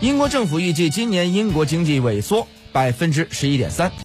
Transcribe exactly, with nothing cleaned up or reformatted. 英国政府预计今年英国经济萎缩 百分之十一点三。